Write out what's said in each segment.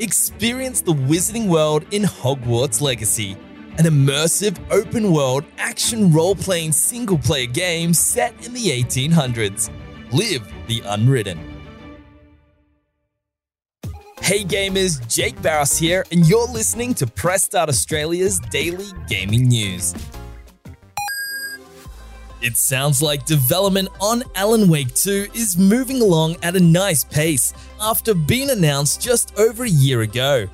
experience the wizarding world in Hogwarts Legacy, an immersive open-world action role-playing single-player game set in the 1800s. Live the unwritten. Hey gamers, Jake Barros here, and you're listening to Press Start Australia's daily gaming news. It sounds like development on Alan Wake 2 is moving along at a nice pace after being announced just over a year ago.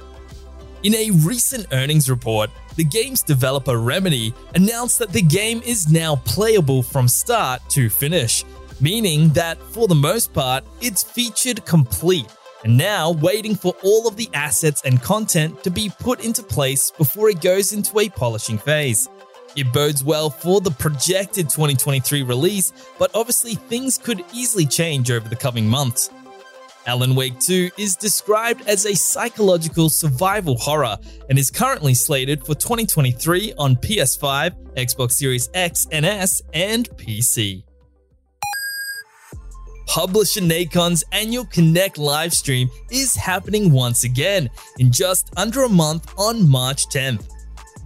In a recent earnings report, the game's developer Remedy announced that the game is now playable from start to finish, meaning that, for the most part, it's featured complete, and now waiting for all of the assets and content to be put into place before it goes into a polishing phase. It bodes well for the projected 2023 release, but obviously things could easily change over the coming months. Alan Wake 2 is described as a psychological survival horror and is currently slated for 2023 on PS5, Xbox Series X and S, and PC. Publisher Nacon's annual Connect livestream is happening once again in just under a month on March 10th.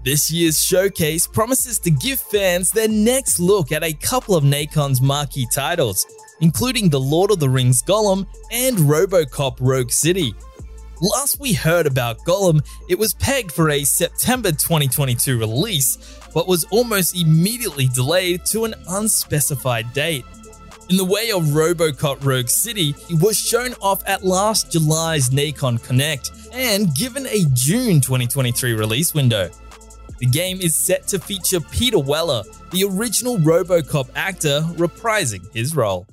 This year's showcase promises to give fans their next look at a couple of Nacon's marquee titles, including The Lord of the Rings Gollum and RoboCop Rogue City. Last we heard about Gollum, it was pegged for a September 2022 release, but was almost immediately delayed to an unspecified date. In the way of RoboCop Rogue City, it was shown off at last July's Nacon Connect and given a June 2023 release window. The game is set to feature Peter Weller, the original RoboCop actor, reprising his role.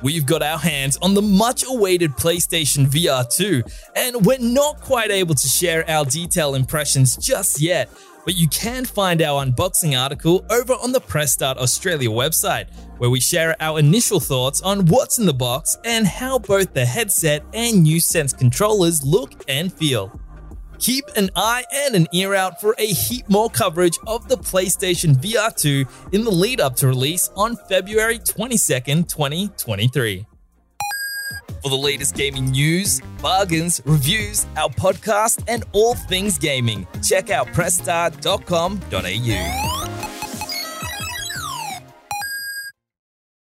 We've got our hands on the much-awaited PlayStation VR 2, and we're not quite able to share our detailed impressions just yet, but you can find our unboxing article over on the Press Start Australia website, where we share our initial thoughts on what's in the box and how both the headset and NuSense controllers look and feel. Keep an eye and an ear out for a heap more coverage of the PlayStation VR 2 in the lead up to release on February 22nd, 2023. For the latest gaming news, bargains, reviews, our podcast, and all things gaming, check out pressstar.com.au.